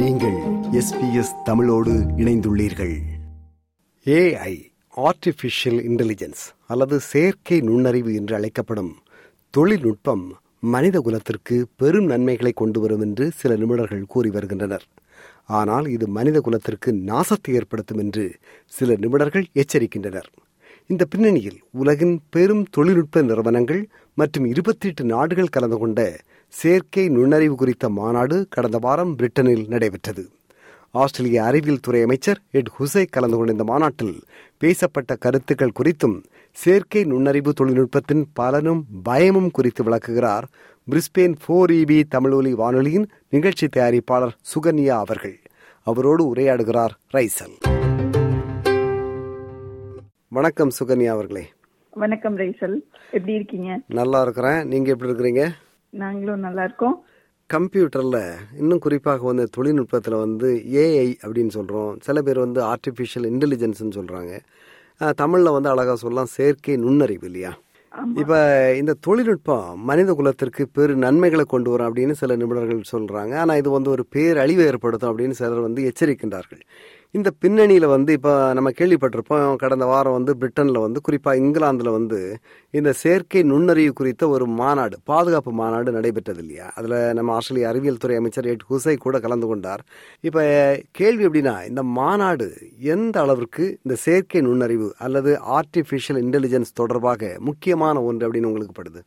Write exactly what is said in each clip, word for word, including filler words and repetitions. நீங்கள் S B S தமிழோடு இணைந்துள்ளீர்கள். ஏஐ ஆர்டிஃபிஷியல் இன்டெலிஜென்ஸ் அல்லது செயற்கை நுண்ணறிவு என்று அழைக்கப்படும் தொழில்நுட்பம் மனித குலத்திற்கு பெரும் நன்மைகளை கொண்டு வரும் என்று சில நிபுணர்கள் கூறி வருகின்றனர். ஆனால் இது மனித குலத்திற்கு நாசத்தை ஏற்படுத்தும் என்று சில நிபுணர்கள் எச்சரிக்கின்றனர். இந்த பின்னணியில் உலகின் பெரும் தொழில்நுட்ப நிறுவனங்கள் மற்றும் இருபத்தி எட்டு நாடுகள் கலந்து கொண்ட செயற்கை நுண்ணறிவு குறித்த மாநாடு கடந்த வாரம் பிரிட்டனில் நடைபெற்றது. ஆஸ்திரேலிய அறிவியல் துறை அமைச்சர் எட் ஹுசைக் கலந்து கொண்ட இந்த மாநாட்டில் பேசப்பட்ட கருத்துக்கள் குறித்தும் செயற்கை நுண்ணறிவு தொழில்நுட்பத்தின் பலனும் பயமும் குறித்து விளக்குகிறார் Brisbane four E B Tamil ஒலி வானொலியின் நிகழ்ச்சி தயாரிப்பாளர் சுகன்யா அவர்கள். அவரோடு உரையாடுகிறார் ரைசல். வணக்கம் சுகன்யா அவர்களே. வணக்கம் ரைசல், எப்படி இருக்கீங்க? நல்லா இருக்கிறேன், நீங்க எப்படி இருக்கிறீங்க? நாங்களும் நல்லா இருக்கோம். கம்ப்யூட்டரில் இன்னும் குறிப்பாக வந்து தொழில்நுட்பத்தில் வந்து ஏஐ அப்படின்னு சொல்கிறோம், சில பேர் வந்து ஆர்டிஃபிஷியல் இன்டெலிஜென்ஸ்ன்னு சொல்கிறாங்க, தமிழில் வந்து அழகாக சொல்லலாம் செயற்கை நுண்ணறிவு இல்லையா? இப்போ இந்த தொழில்நுட்பம் மனித குலத்திற்கு பெரு நன்மைகளை கொண்டு வரும் அப்படின்னு சில நிபுணர்கள் சொல்கிறாங்க. ஆனால் இது வந்து ஒரு பேரழிவை ஏற்படுத்தும் அப்படின்னு சிலர் வந்து எச்சரிக்கின்றார்கள். இந்த பின்னணியில் வந்து இப்போ நம்ம கேள்விப்பட்டிருப்போம், கடந்த வாரம் வந்து பிரிட்டனில் வந்து குறிப்பாக இங்கிலாந்தில் வந்து இந்த செயற்கை நுண்ணறிவு குறித்த ஒரு மாநாடு, பாதுகாப்பு மாநாடு நடைபெற்றது இல்லையா? அதில் நம்ம ஆஸ்திரேலிய அறிவியல் துறை அமைச்சர் எட் ஹுசைக் கூட கலந்து கொண்டார். இப்போ கேள்வி எப்படின்னா, இந்த மாநாடு எந்த அளவிற்கு இந்த செயற்கை நுண்ணறிவு அல்லது ஆர்டிஃபிஷியல் இன்டெலிஜென்ஸ் தொடர்பாக முக்கியமான ஒன்று அப்படின்னு உங்களுக்கு படுது?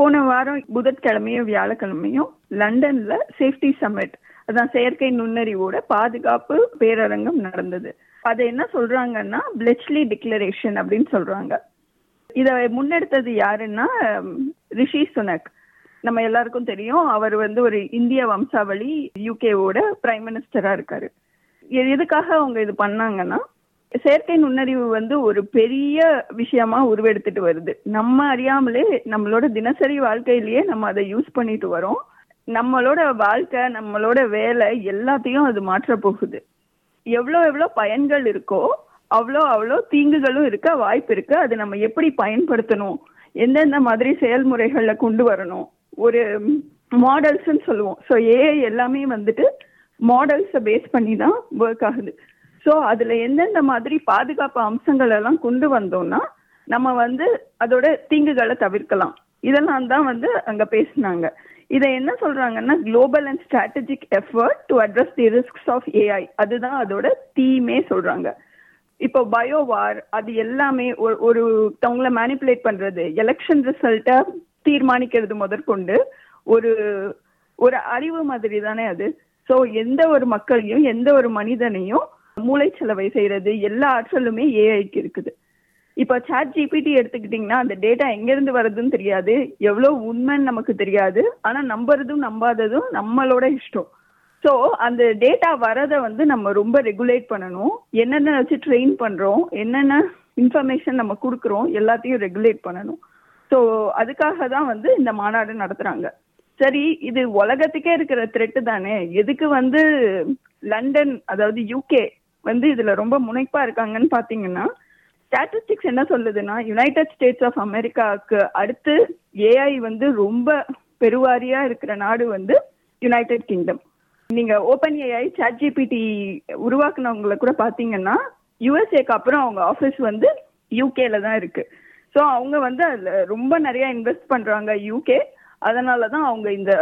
போன வாரம் புதன்கிழமையும் வியாழக்கிழமையும் லண்டன்ல சேஃப்டி சம்மிட், அதான் செயற்கை நுண்ணறிவோட பாதுகாப்பு பேரரங்கம் நடந்தது. அதை என்ன சொல்றாங்கன்னா பிளெச்லி டிக்ளரேஷன் அப்படின்னு சொல்றாங்க. இதை முன்னெடுத்தது யாருன்னா ரிஷி சுனக். நம்ம எல்லாருக்கும் தெரியும், அவர் வந்து ஒரு இந்திய வம்சாவளி யூகேவோட பிரைம் மினிஸ்டரா இருக்காரு. எதுக்காக அவங்க இது பண்ணாங்கன்னா, செயற்கை நுண்ணறிவு வந்து ஒரு பெரிய விஷயமா உருவெடுத்துட்டு வருது. நம்ம அறியாமலே நம்மளோட தினசரி வாழ்க்கையிலேயே நம்ம அதை யூஸ் பண்ணிட்டு வரோம். நம்மளோட வாழ்க்கை, நம்மளோட வேலை எல்லாத்தையும் அது மாற்ற போகுது. எவ்வளோ எவ்வளோ பயன்கள் இருக்கோ அவ்வளோ அவ்வளோ தீங்குகளும் இருக்க வாய்ப்பு இருக்கு. அது நம்ம எப்படி பயன்படுத்தணும், எந்தெந்த மாதிரி செயல்முறைகளில் கொண்டு வரணும், ஒரு மாடல்ஸ்ன்னு சொல்லுவோம். ஸோ ஏஐ எல்லாமே வந்துட்டு மாடல்ஸை பேஸ் பண்ணி தான் ஒர்க் ஆகுது. ஸோ அதில் எந்தெந்த மாதிரி பாதுகாப்பு அம்சங்கள் எல்லாம் கொண்டு வந்தோம்னா நம்ம வந்து அதோட தீங்குகளை தவிர்க்கலாம், இதெல்லாம் தான் வந்து அங்கே பேசினாங்க. இதை என்ன சொல்றாங்கன்னா global and strategic effort to address the risks of AI, அதுதான் அதோட தீமே சொல்றாங்க. இப்போ பயோவார், அது எல்லாமே ஒரு தவங்களை மேனிப்புலேட் பண்றது, எலெக்ஷன் ரிசல்ட்டை தீர்மானிக்கிறது முதற்கொண்டு ஒரு ஒரு அறிவு மாதிரி தானே அது. ஸோ எந்த ஒரு மக்களையும் எந்த ஒரு மனிதனையும் மூளைச்சலவை செய்யறது எல்லா ஆற்றலுமே ஏஐக்கு இருக்குது. இப்போ சாட் ஜிபிடி எடுத்துக்கிட்டிங்கன்னா அந்த டேட்டா எங்கேருந்து வருதுன்னு தெரியாது, எவ்வளோ உண்மைன்னு நமக்கு தெரியாது, ஆனால் நம்புறதும் நம்பாததும் நம்மளோட இஷ்டம். ஸோ அந்த டேட்டா வரதை வந்து நம்ம ரொம்ப ரெகுலேட் பண்ணணும். என்னென்ன வச்சு ட்ரெயின் பண்ணுறோம், என்னென்ன இன்ஃபர்மேஷன் நம்ம கொடுக்குறோம், எல்லாத்தையும் ரெகுலேட் பண்ணணும். ஸோ அதுக்காக தான் வந்து இந்த மாநாடு நடத்துகிறாங்க. சரி, இது உலகத்துக்கே இருக்கிற த்ரெட்டு தானே, எதுக்கு வந்து லண்டன் அதாவது யூகே வந்து இதில் ரொம்ப முனைப்பாக இருக்காங்கன்னு பார்த்தீங்கன்னா, ஸ்டாட்டிஸ்டிக்ஸ் என்ன சொல்லுதுன்னா யுனைடெட் ஸ்டேட்ஸ் ஆஃப் அமெரிக்காவுக்கு அடுத்து ஏஐ வந்து ரொம்ப பெருவாரியா இருக்கிற நாடு வந்து யுனைடெட் கிங்டம். நீங்க ஓப்பன் ஏஐ சாட் ஜிபிடி உருவாக்குனவங்களை கூட பார்த்தீங்கன்னா யுஎஸ்ஏக்கு அப்புறம் அவங்க ஆஃபீஸ் வந்து யூகேல தான் இருக்கு. ஸோ அவங்க வந்து அதுல ரொம்ப நிறைய இன்வெஸ்ட் பண்றாங்க யூகே, அதனாலதான் அவங்க இந்த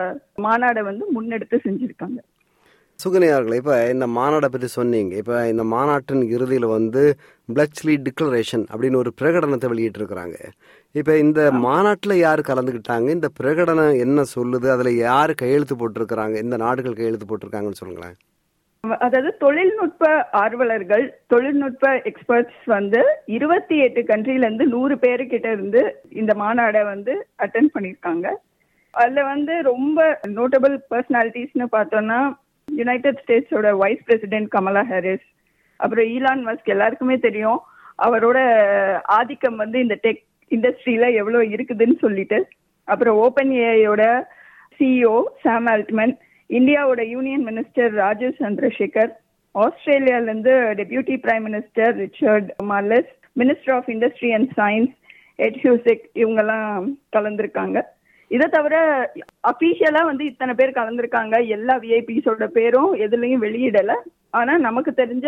மாநாடை வந்து முன்னெடுத்து செஞ்சிருக்காங்க. சுகன்யார்களே, இப்போ இந்த மாநாடை பற்றி சொன்னீங்க. இப்போ இந்த மாநாட்டின் இறுதியில் வந்து பிளெச்லி டிக்ளரேஷன் அப்படின்னு ஒரு பிரகடனத்தை வெளியிட்டிருக்கிறாங்க. இப்போ இந்த மாநாட்டில் யார் கலந்துக்கிட்டாங்க, இந்த பிரகடனம் என்ன சொல்லுது, அதில் யார் கையெழுத்து போட்டிருக்கிறாங்க, இந்த நாடுகள் கையெழுத்து போட்டிருக்காங்கன்னு சொல்லுங்களேன். அதாவது தொழில்நுட்ப ஆர்வலர்கள், தொழில்நுட்ப எக்ஸ்பர்ட்ஸ் வந்து இருபத்தி எட்டு கண்ட்ரிலேருந்து நூறு பேருக்கிட்ட இருந்து இந்த மாநாடை வந்து அட்டென்ட் பண்ணியிருக்காங்க. அதில் வந்து ரொம்ப நோட்டபிள் பர்சனாலிட்டிஸ்ன்னு பார்த்தோன்னா யுனைடெட் ஸ்டேட்ஸோட வைஸ் பிரசிடென்ட் கமலா ஹாரிஸ், அப்புறம் ஈலான் மஸ்க். எல்லாருக்குமே தெரியும் அவரோட ஆதிக்கம் வந்து இந்த டெக் இண்டஸ்ட்ரியில எவ்வளோ இருக்குதுன்னு சொல்லிட்டு, அப்புறம் ஓப்பன் ஏஐயோட சிஇஓ சாம் ஆல்ட்மன், இந்தியாவோட யூனியன் மினிஸ்டர் ராஜீவ் சந்திரசேகர், ஆஸ்திரேலியாவிலேருந்து deputy prime minister Richard Marles, minister of industry and science Ed Husic, இவங்கெல்லாம் கலந்துருக்காங்க. இதை தவிர அபிஷியலா வந்து இத்தனை பேர் கலந்துருக்காங்க, எல்லா விஐபிஸோட பேரும் எதுலயும் வெளியிடல. ஆனா நமக்கு தெரிஞ்ச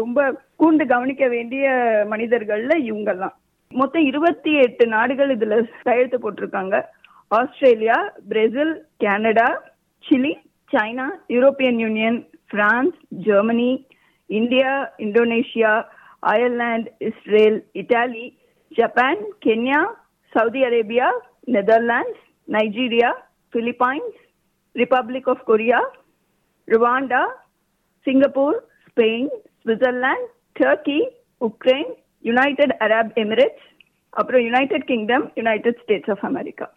ரொம்ப கூர்ந்து கவனிக்க வேண்டிய மனிதர்கள்ல இவங்கெல்லாம் மொத்தம் இருபத்தி எட்டு நாடுகள் இதுல கையெழுத்து போட்டிருக்காங்க. Australia, Brazil, Canada, Chile, China, European Union, France, Germany, India, Indonesia, Ireland, Israel, Italy, Japan, Kenya, Saudi Arabia, Netherlands, Nigeria, Philippines, Republic of Korea, Rwanda, Singapore, Spain, Switzerland, Turkey, Ukraine, United Arab Emirates, அப்புறம் United Kingdom, United States of America.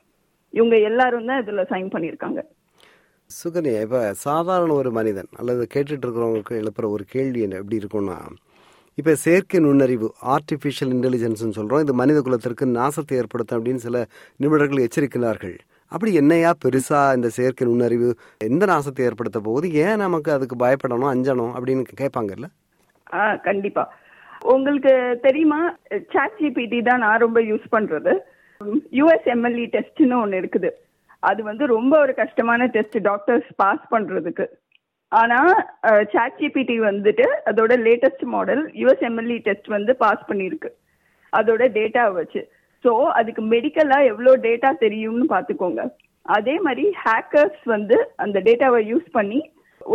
இவங்க எல்லாரும் தான் இதில் sign பண்ணியிருக்காங்க. சுகன்யா, இப்போ சாதாரண ஒரு மனிதன் அல்லது கேட்டுட்டு இருக்கிறவங்களுக்கு எழுப்புற ஒரு கேள்வி என்ன எப்படி இருக்கும்னா, இப்போ செயற்கை நுண்ணறிவு ஆர்டிஃபிஷியல் இன்டெலிஜென்ஸ்ன்னு சொல்கிறோம், இது மனித குலத்திற்கு நாசத்தை ஏற்படுத்தும் அப்படின்னு சில நிபுணர்கள் எச்சரிக்கிறார்கள். அப்படி என்னையா பெருசாக இந்த செயற்கை நுண்ணறிவு எந்த நாசத்தை ஏற்படுத்த போகுது, ஏன் நமக்கு அதுக்கு பயப்படணும் அஞ்சணும் அப்படின்னு கேட்பாங்கல்ல? ஆ கண்டிப்பாக. உங்களுக்கு தெரியுமா, சாட்ஜிபிடி தான் நான் ரொம்ப யூஸ் பண்ணுறது. யூஎஸ்எம்எல்இ டெஸ்ட்னு ஒன்று இருக்குது. அது வந்து ரொம்ப ஒரு கஷ்டமான டெஸ்ட் டாக்டர்ஸ் பாஸ் பண்ணுறதுக்கு. ஆனால் சாட்ஜிபிடி வந்துட்டு அதோட லேட்டஸ்ட் மாடல் யூஎஸ்எம்எல்இ டெஸ்ட் வந்து பாஸ் பண்ணியிருக்கு அதோட டேட்டாவை வச்சு. ஸோ அதுக்கு மெடிக்கலாக எவ்வளோ டேட்டா தெரியும்னு பார்த்துக்கோங்க. அதே மாதிரி ஹேக்கர்ஸ் வந்து அந்த டேட்டாவை யூஸ் பண்ணி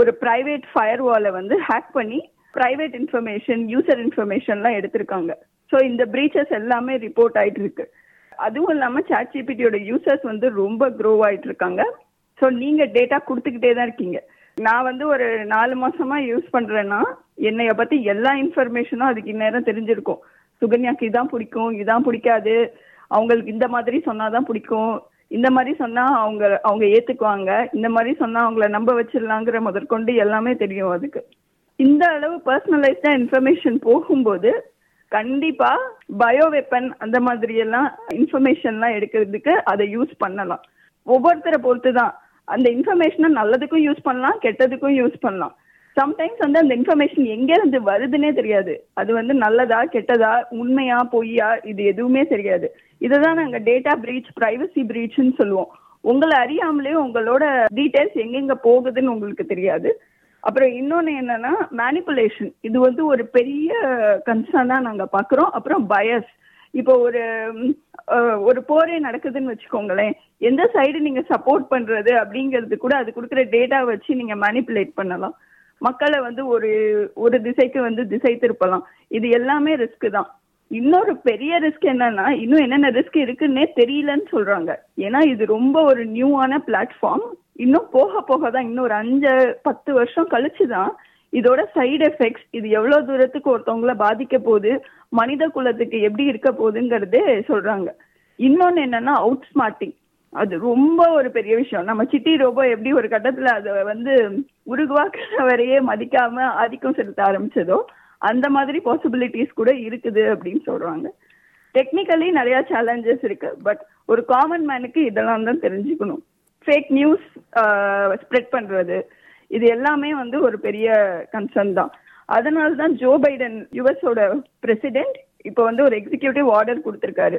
ஒரு ப்ரைவேட் ஃபயர் வாலை வந்து ஹேக் பண்ணி ப்ரைவேட் இன்ஃபர்மேஷன், யூசர் இன்ஃபர்மேஷன்லாம் எடுத்திருக்காங்க. ஸோ இந்த பிரீச்சஸ் எல்லாமே ரிப்போர்ட் ஆகிட்டு இருக்கு. அதுவும் இல்லாமல் சாட்ஜிபிடியோட யூசர்ஸ் வந்து ரொம்ப க்ரோ ஆகிட்டு இருக்காங்க. ஸோ நீங்கள் டேட்டா கொடுத்துக்கிட்டே தான் இருக்கீங்க. நான் வந்து ஒரு நாலு மாசமா யூஸ் பண்றேன்னா என்னைய பத்தி எல்லா இன்ஃபர்மேஷனும் அதுக்கு இந்நேரம் தெரிஞ்சிருக்கும். சுகன்யாக்கு இதான் பிடிக்கும், இதான் பிடிக்காது, அவங்களுக்கு இந்த மாதிரி சொன்னாதான் பிடிக்கும், இந்த மாதிரி சொன்னா அவங்க அவங்க ஏத்துக்குவாங்க, இந்த மாதிரி சொன்னா அவங்கள நம்ப வச்சிடலாங்கிற முதற்கொண்டு எல்லாமே தெரியும் அதுக்கு. இந்த அளவு பர்சனலைஸ்டா இன்ஃபர்மேஷன் போகும்போது கண்டிப்பா பயோ வெப்பன் அந்த மாதிரி எல்லாம் இன்ஃபர்மேஷன்லாம் எடுக்கிறதுக்கு அதை யூஸ் பண்ணலாம். ஒவ்வொருத்தரை பொறுத்து தான். அந்த இன்ஃபர்மேஷனை நல்லதுக்கும் யூஸ் பண்ணலாம், கெட்டதுக்கும் யூஸ் பண்ணலாம். சம்டைம்ஸ் வந்து அந்த இன்ஃபர்மேஷன் எங்கேருந்து வருதுன்னே தெரியாது. அது வந்து நல்லதா கெட்டதா உண்மையா பொய்யா இது எதுவுமே தெரியாது. இதுதான் நாங்கள் டேட்டா பிரீச், பிரைவசி பிரீச்ன்னு சொல்லுவோம். உங்களை அறியாமலே உங்களோட டீட்டெயில்ஸ் எங்கெங்க போகுதுன்னு உங்களுக்கு தெரியாது. அப்புறம் இன்னொன்று என்னன்னா மேனிப்புலேஷன், இது வந்து ஒரு பெரிய கன்சர்னா நாங்கள் பார்க்குறோம். அப்புறம் பயஸ், இப்போ ஒரு ஒரு போரே நடக்குதுன்னு வச்சுக்கோங்களேன், எந்த சைடு நீங்க சப்போர்ட் பண்றது அப்படிங்கிறது கூட அது கொடுக்குற டேட்டா வச்சு நீங்க மேனிப்புலேட் பண்ணலாம். மக்களை வந்து ஒரு ஒரு திசைக்கு வந்து திசை திருப்பலாம். இது எல்லாமே ரிஸ்க் தான். இன்னொரு பெரிய ரிஸ்க் என்னன்னா இன்னும் என்னென்ன ரிஸ்க் இருக்குன்னே தெரியலன்னு சொல்றாங்க. ஏன்னா இது ரொம்ப ஒரு நியூவான பிளாட்ஃபார்ம். இன்னும் போக போக தான், இன்னும் ஒரு அஞ்சு பத்து வருஷம் கழிச்சுதான் இதோட சைடு எஃபெக்ட்ஸ், இது எவ்வளவு தூரத்துக்கு ஒருத்தவங்கள பாதிக்க போகுது, மனித குலத்துக்கு எப்படி இருக்க போகுதுங்கிறதே சொல்றாங்க. இன்னொன்னு என்னன்னா அவுட் ஸ்மார்ட்டிங், அது ரொம்ப ஒரு பெரிய விஷயம். நம்ம சிட்டி ரோபோ எப்படி ஒரு கட்டத்துல அதை வந்து உருவாக்குற வரையே மதிக்காம ஆதிக்கம் செலுத்த ஆரம்பிச்சதோ அந்த மாதிரி பாசிபிலிட்டிஸ் கூட இருக்குது அப்படின்னு சொல்றாங்க. டெக்னிக்கலி நிறைய சேலஞ்சஸ் இருக்கு, பட் ஒரு காமன் மேனுக்கு இதெல்லாம் தான் தெரிஞ்சுக்கணும். ஃபேக் நியூஸ் ஸ்ப்ரெட் பண்றது இது எல்லாமே வந்து ஒரு பெரிய கன்சர்ன் தான். அதனால தான் ஜோ பைடன் யூஎஸோட பிரசிடென்ட் இப்போ வந்து ஒரு எக்ஸிக்யூட்டிவ் ஆர்டர் கொடுத்துருக்காரு.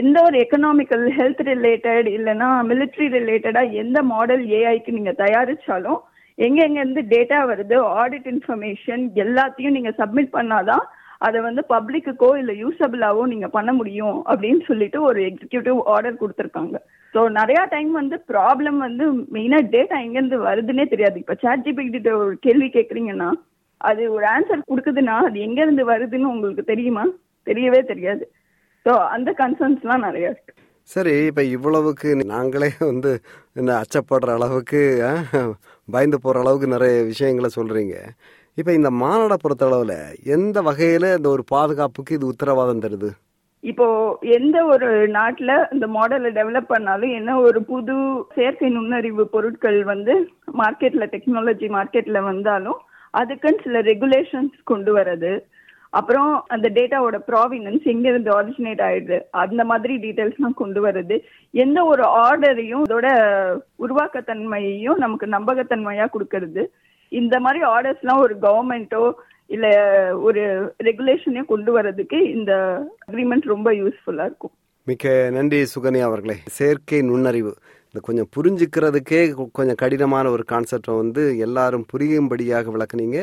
எந்த ஒரு எக்கனாமிக்கல் ஹெல்த் ரிலேட்டட் இல்லைன்னா மிலிட்ரி ரிலேட்டடா எந்த மாடல் ஏஐக்கு நீங்க தயாரிச்சாலும் எங்கெங்கேருந்து டேட்டா வருது, ஆடிட் இன்ஃபர்மேஷன் எல்லாத்தையும் நீங்க சப்மிட் பண்ணாதான் அதை வந்து பப்ளிக்குக்கோ இல்லை யூசபிளாவோ நீங்க பண்ண முடியும் அப்படின்னு சொல்லிட்டு ஒரு எக்ஸிக்யூட்டிவ் ஆர்டர் கொடுத்துருக்காங்க. ஸோ நிறையா டைம் வந்து ப்ராப்ளம் வந்து மெயினாக டேட்டா எங்கேருந்து வருதுன்னே தெரியாது. இப்போ சாட்ஜிபிடிட்ட ஒரு கேள்வி கேட்குறீங்கன்னா அது ஒரு ஆன்சர் கொடுக்குதுன்னா அது எங்கேருந்து வருதுன்னு உங்களுக்கு தெரியுமா? தெரியவே தெரியாது. ஸோ அந்த கன்சர்ன்ஸ்லாம் நிறையா இருக்கு. சரி, இப்போ இவ்வளவுக்கு நாங்களே வந்து என்ன அச்சப்படுற அளவுக்கு பயந்து போகிற அளவுக்கு நிறைய விஷயங்களை சொல்கிறீங்க. இப்போ இந்த மாநாட பொறுத்தளவில் எந்த வகையில் இந்த ஒரு பாதுகாப்புக்கு இது உத்தரவாதம் தருது? இப்போ எந்த ஒரு நாட்டில் இந்த மாடலை டெவலப் பண்ணாலும் என்ன ஒரு புது செயற்கை நுண்ணறிவு பொருட்கள் வந்து மார்க்கெட்ல, டெக்னாலஜி மார்க்கெட்ல வந்தாலும் அதுக்குன்னு சில ரெகுலேஷன்ஸ் கொண்டு வர்றது, அப்புறம் அந்த டேட்டாவோட ப்ராவினன்ஸ் எங்கேருந்து ஆரிஜினேட் ஆயிடுது அந்த மாதிரி டீட்டெயில்ஸ்லாம் கொண்டு வர்றது, எந்த ஒரு ஆர்டரையும் அதோட உருவாக்கத்தன்மையையும் நமக்கு நம்பகத்தன்மையா கொடுக்கறது. இந்த மாதிரி ஆர்டர்ஸ்லாம் ஒரு கவர்மெண்ட்டோ இல்ல ஒரு ரெகுலேஷனையும் கொண்டு வர்றதுக்கு இந்த அக்ரிமெண்ட் ரொம்ப யூஸ்ஃபுல்லா இருக்கும். மிக்க நன்றி சுகன்யா அவர்களே. செயற்கை நுண்ணறிவு இந்த கொஞ்சம் புரிஞ்சுக்கிறதுக்கே கொஞ்சம் கடினமான ஒரு கான்செப்டை வந்து எல்லாரும் புரியும்படியாக விளக்குனீங்க.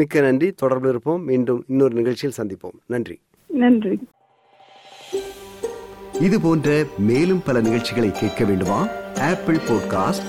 மிக்க நன்றி. தொடர்பில் இருப்போம். மீண்டும் இன்னொரு நிகழ்ச்சியில் சந்திப்போம். நன்றி. நன்றி. இது போன்ற மேலும் பல நிகழ்ச்சிகளை கேட்க வேண்டுமா? Apple podcast,